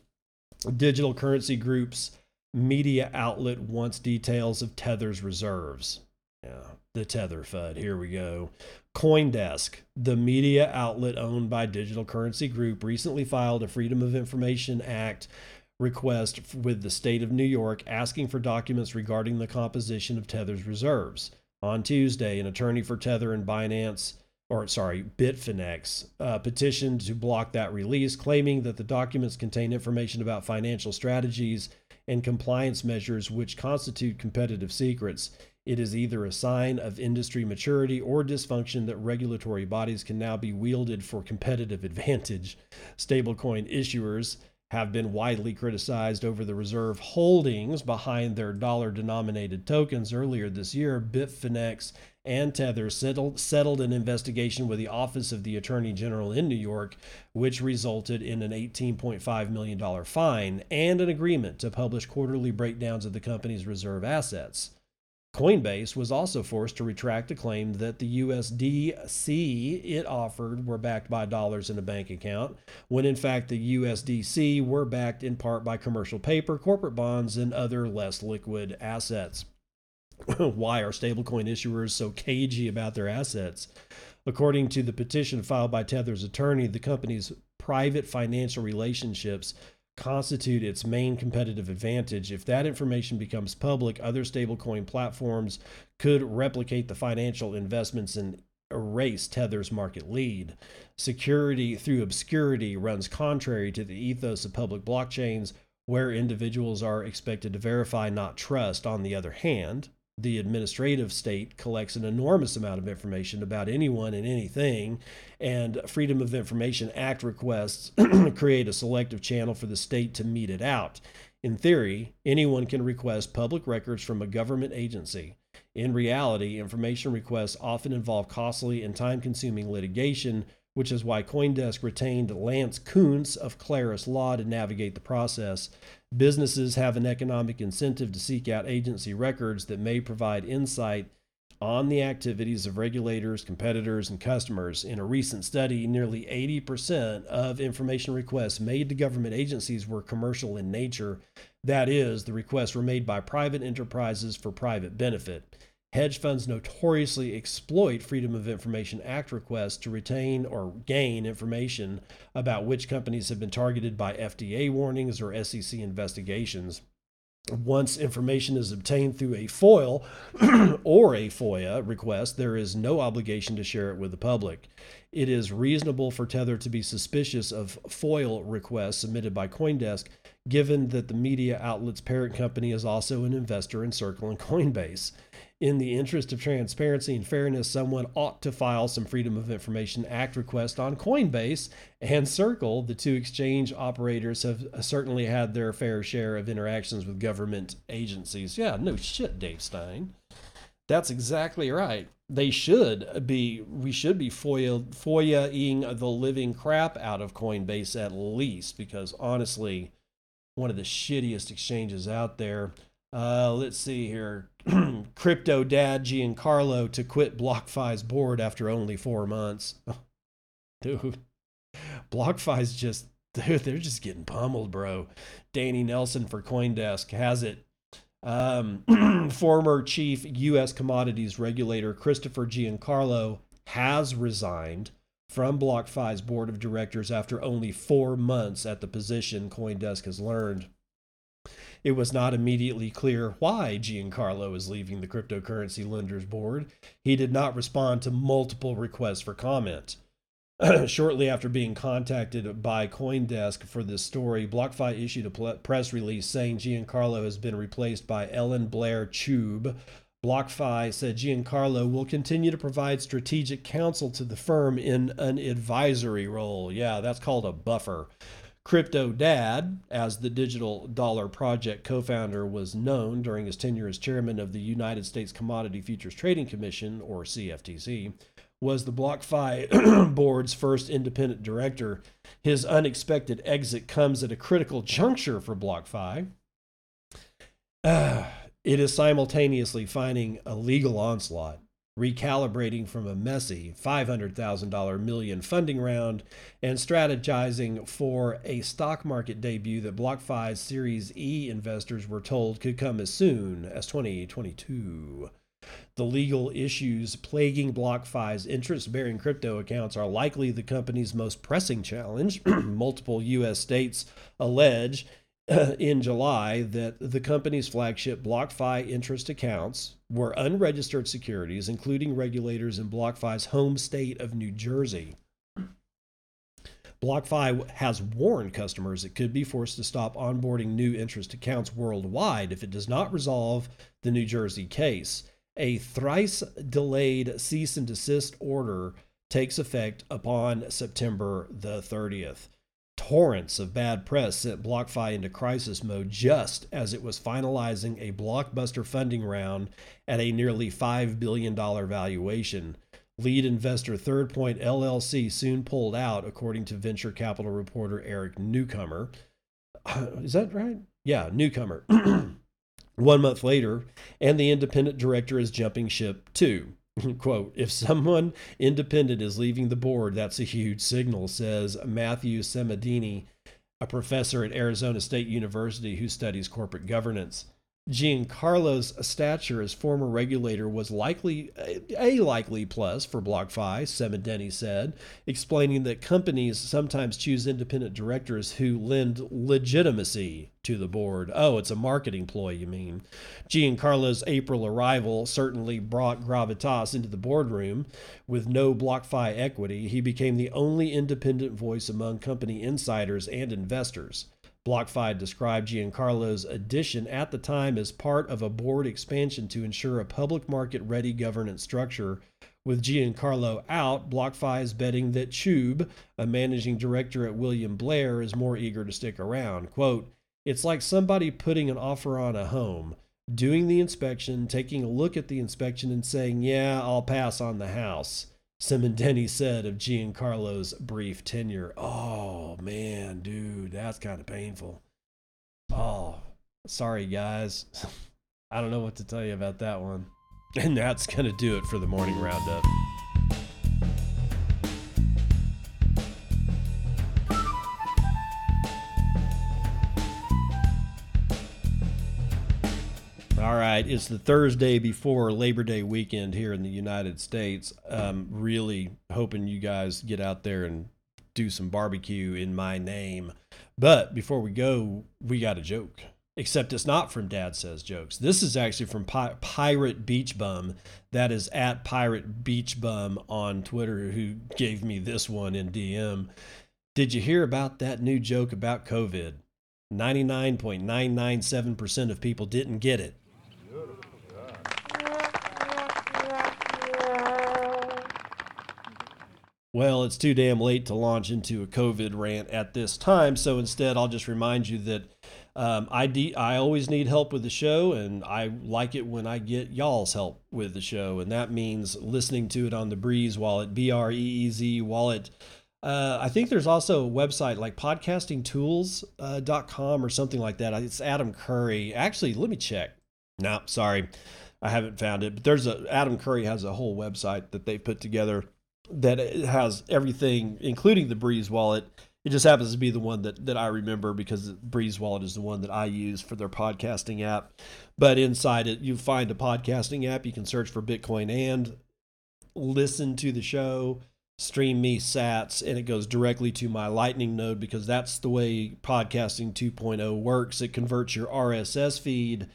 Digital Currency Group's media outlet wants details of Tether's reserves. Yeah, the Tether FUD, here we go. CoinDesk, the media outlet owned by Digital Currency Group, recently filed a Freedom of Information Act request with the state of New York asking for documents regarding the composition of Tether's reserves. On Tuesday, an attorney for Tether and Bitfinex petitioned to block that release, claiming that the documents contain information about financial strategies and compliance measures which constitute competitive secrets. It is either a sign of industry maturity or dysfunction that regulatory bodies can now be wielded for competitive advantage. Stablecoin issuers have been widely criticized over the reserve holdings behind their dollar-denominated tokens. Earlier this year, Bitfinex and Tether settled an investigation with the Office of the Attorney General in New York, which resulted in an $18.5 million fine and an agreement to publish quarterly breakdowns of the company's reserve assets. Coinbase was also forced to retract a claim that the USDC it offered were backed by dollars in a bank account, when in fact the USDC were backed in part by commercial paper, corporate bonds, and other less liquid assets. Why are stablecoin issuers so cagey about their assets? According to the petition filed by Tether's attorney, the company's private financial relationships constitute its main competitive advantage. If that information becomes public, other stablecoin platforms could replicate the financial investments and erase Tether's market lead. Security through obscurity runs contrary to the ethos of public blockchains, where individuals are expected to verify, not trust. On the other hand, the administrative state collects an enormous amount of information about anyone and anything, and Freedom of Information Act requests create a selective channel for the state to mete it out. In theory, anyone can request public records from a government agency. In reality, information requests often involve costly and time-consuming litigation, which is why CoinDesk retained Lance Kuntz of Claris Law to navigate the process. Businesses have an economic incentive to seek out agency records that may provide insight on the activities of regulators, competitors, and customers. In a recent study, nearly 80% of information requests made to government agencies were commercial in nature. That is, the requests were made by private enterprises for private benefit. Hedge funds notoriously exploit Freedom of Information Act requests to retain or gain information about which companies have been targeted by FDA warnings or SEC investigations. Once information is obtained through a FOIL or a FOIA request, there is no obligation to share it with the public. It is reasonable for Tether to be suspicious of FOIL requests submitted by CoinDesk, given that the media outlet's parent company is also an investor in Circle and Coinbase. In the interest of transparency and fairness, someone ought to file some Freedom of Information Act requests on Coinbase and Circle. The two exchange operators have certainly had their fair share of interactions with government agencies. Yeah, no shit, Dave Stein. That's exactly right. They should be, we should be FOIA-ing the living crap out of Coinbase at least, because honestly, one of the shittiest exchanges out there. Let's see here. Crypto Dad Giancarlo to quit BlockFi's board after only 4 months. Dude, BlockFi's just, dude, they're just getting pummeled, bro. Danny Nelson for CoinDesk has it. Former chief U.S. commodities regulator Christopher Giancarlo has resigned from BlockFi's board of directors after only 4 months at the position, CoinDesk has learned. It was not immediately clear why Giancarlo is leaving the cryptocurrency lenders board. He did not respond to multiple requests for comment. Shortly after being contacted by CoinDesk for this story, BlockFi issued a press release saying Giancarlo has been replaced by Ellen Blair Chube. BlockFi said Giancarlo will continue to provide strategic counsel to the firm in an advisory role. Yeah, that's called a buffer. Crypto Dad, as the Digital Dollar Project co-founder was known during his tenure as chairman of the United States Commodity Futures Trading Commission, or CFTC, was the BlockFi board's first independent director. His unexpected exit comes at a critical juncture for BlockFi. It is simultaneously finding a legal onslaught, recalibrating from a messy $500,000 million funding round, and strategizing for a stock market debut that BlockFi's Series E investors were told could come as soon as 2022. The legal issues plaguing BlockFi's interest-bearing crypto accounts are likely the company's most pressing challenge. Multiple U.S. states allege in July that the company's flagship BlockFi interest accounts were unregistered securities, including regulators in BlockFi's home state of New Jersey. BlockFi has warned customers it could be forced to stop onboarding new interest accounts worldwide if it does not resolve the New Jersey case. A thrice-delayed cease and desist order takes effect upon September the 30th. Torrents of bad press sent BlockFi into crisis mode just as it was finalizing a blockbuster funding round at a nearly $5 billion valuation. Lead investor Third Point LLC soon pulled out, according to venture capital reporter Eric Newcomer. Is that right? Yeah, Newcomer. 1 month later, and the independent director is jumping ship too. Quote, if someone independent is leaving the board, that's a huge signal, says Matthew Semadini, a professor at Arizona State University who studies corporate governance. Giancarlo's stature as former regulator was likely a likely plus for BlockFi, Semadini said, explaining that companies sometimes choose independent directors who lend legitimacy to the board. Oh, it's a marketing ploy, you mean? Giancarlo's April arrival certainly brought gravitas into the boardroom. With no BlockFi equity, he became the only independent voice among company insiders and investors. BlockFi described Giancarlo's addition at the time as part of a board expansion to ensure a public market-ready governance structure. With Giancarlo out, BlockFi is betting that Chube, a managing director at William Blair, is more eager to stick around. Quote, it's like somebody putting an offer on a home, doing the inspection, taking a look at the inspection and saying, yeah, I'll pass on the house. Simondeni said of Giancarlo's brief tenure. Oh, man, dude, that's kind of painful. Oh, sorry, guys. I don't know what to tell you about that one. And that's going to do it for the morning roundup. All right, it's the Thursday before Labor Day weekend here in the United States. Really hoping you guys get out there and do some barbecue in my name. But before we go, we got a joke. Except it's not from Dad Says Jokes. This is actually from Pirate Beach Bum. That is at Pirate Beach Bum on Twitter, who gave me this one in DM. Did you hear about that new joke about COVID? 99.997% of people didn't get it. Well, it's too damn late to launch into a COVID rant at this time, so instead I'll just remind you that I always need help with the show, and I like it when I get y'all's help with the show, and that means listening to it on the Breeze Wallet, B-R-E-E-Z Wallet. I think there's also a website like podcastingtools.com or something like that. It's Adam Curry. Actually, let me check. No, sorry, I haven't found it. But there's Adam Curry has a whole website that they put together that has everything, including the Breeze Wallet. It just happens to be the one that I remember because Breeze Wallet is the one that I use for their podcasting app. But inside it, you find a podcasting app. You can search for Bitcoin And, listen to the show, stream me sats, and it goes directly to my Lightning node because that's the way podcasting 2.0 works. It converts your RSS feed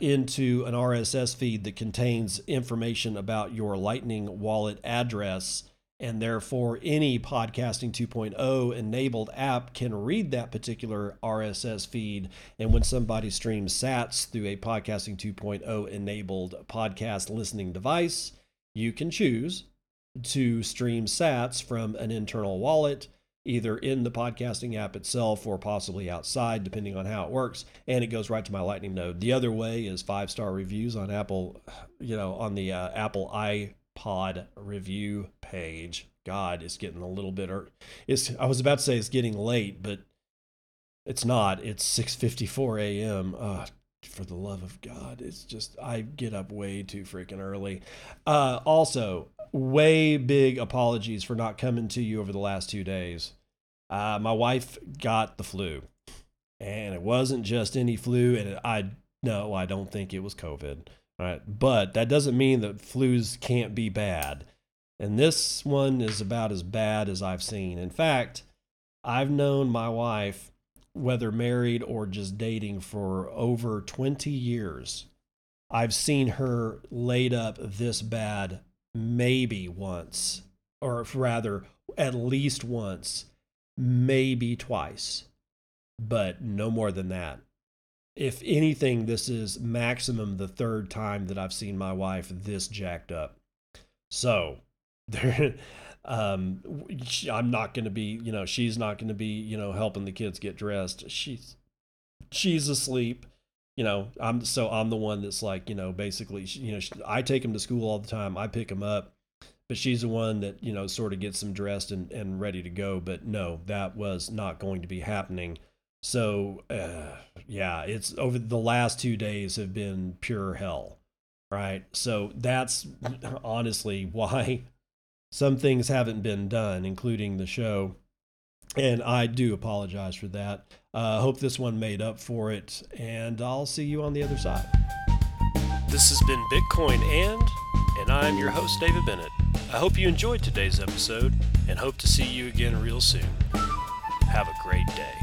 into an RSS feed that contains information about your Lightning wallet address, and therefore any podcasting 2.0 enabled app can read that particular RSS feed. And when somebody streams sats through a podcasting 2.0 enabled podcast listening device, you can choose to stream sats from an internal wallet, either in the podcasting app itself or possibly outside, depending on how it works. And it goes right to my Lightning node. The other way is 5-star reviews on Apple, on the Apple iPod review page. God, it's getting a little bit, I was about to say it's getting late, but it's not. It's 6:54 a.m. For the love of God, it's just, I get up way too freaking early. Also, way big apologies for not coming to you over the last 2 days. My wife got the flu, and it wasn't just any flu. And I don't think it was COVID. All right, but that doesn't mean that flus can't be bad. And this one is about as bad as I've seen. In fact, I've known my wife, whether married or just dating, for over 20 years. I've seen her laid up this bad maybe once, or rather at least once, maybe twice, but no more than that. If anything, this is maximum the third time that I've seen my wife this jacked up. So I'm not going to be, she's not going to be, helping the kids get dressed. She's asleep. I'm the one that's like, basically, I take him to school all the time. I pick him up, but she's the one that, sort of gets him dressed and ready to go. But no, that was not going to be happening. So, it's over the last 2 days have been pure hell, right? So that's honestly why some things haven't been done, including the show. And I do apologize for that. Hope this one made up for it, and I'll see you on the other side. This has been Bitcoin and I'm your host, David Bennett. I hope you enjoyed today's episode and hope to see you again real soon. Have a great day.